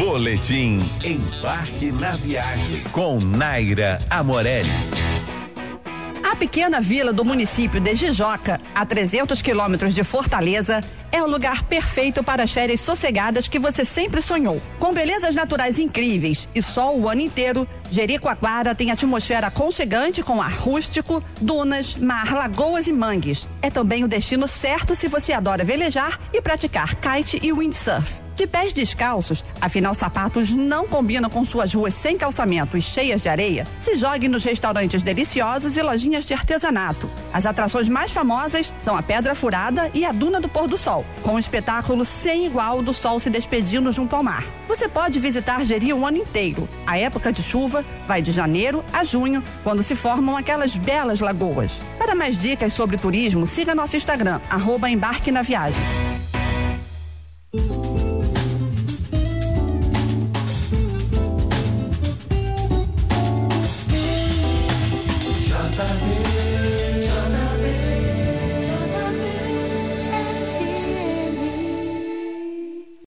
Boletim Embarque na Viagem com Naira Amorelli. A pequena vila do município de Jijoca, a 300 quilômetros de Fortaleza, é o lugar perfeito para as férias sossegadas que você sempre sonhou. Com belezas naturais incríveis e sol o ano inteiro, Jericoacoara tem atmosfera aconchegante com ar rústico, dunas, mar, lagoas e mangues. É também o destino certo se você adora velejar e praticar kite e windsurf. De pés descalços, afinal sapatos não combinam com suas ruas sem calçamento e cheias de areia, se jogue nos restaurantes deliciosos e lojinhas de artesanato. As atrações mais famosas são a Pedra Furada e a Duna do Pôr do Sol, com um espetáculo sem igual do sol se despedindo junto ao mar. Você pode visitar Jeri o ano inteiro. A época de chuva vai de janeiro a junho, quando se formam aquelas belas lagoas. Para mais dicas sobre turismo, siga nosso Instagram, @embarquenaviagem.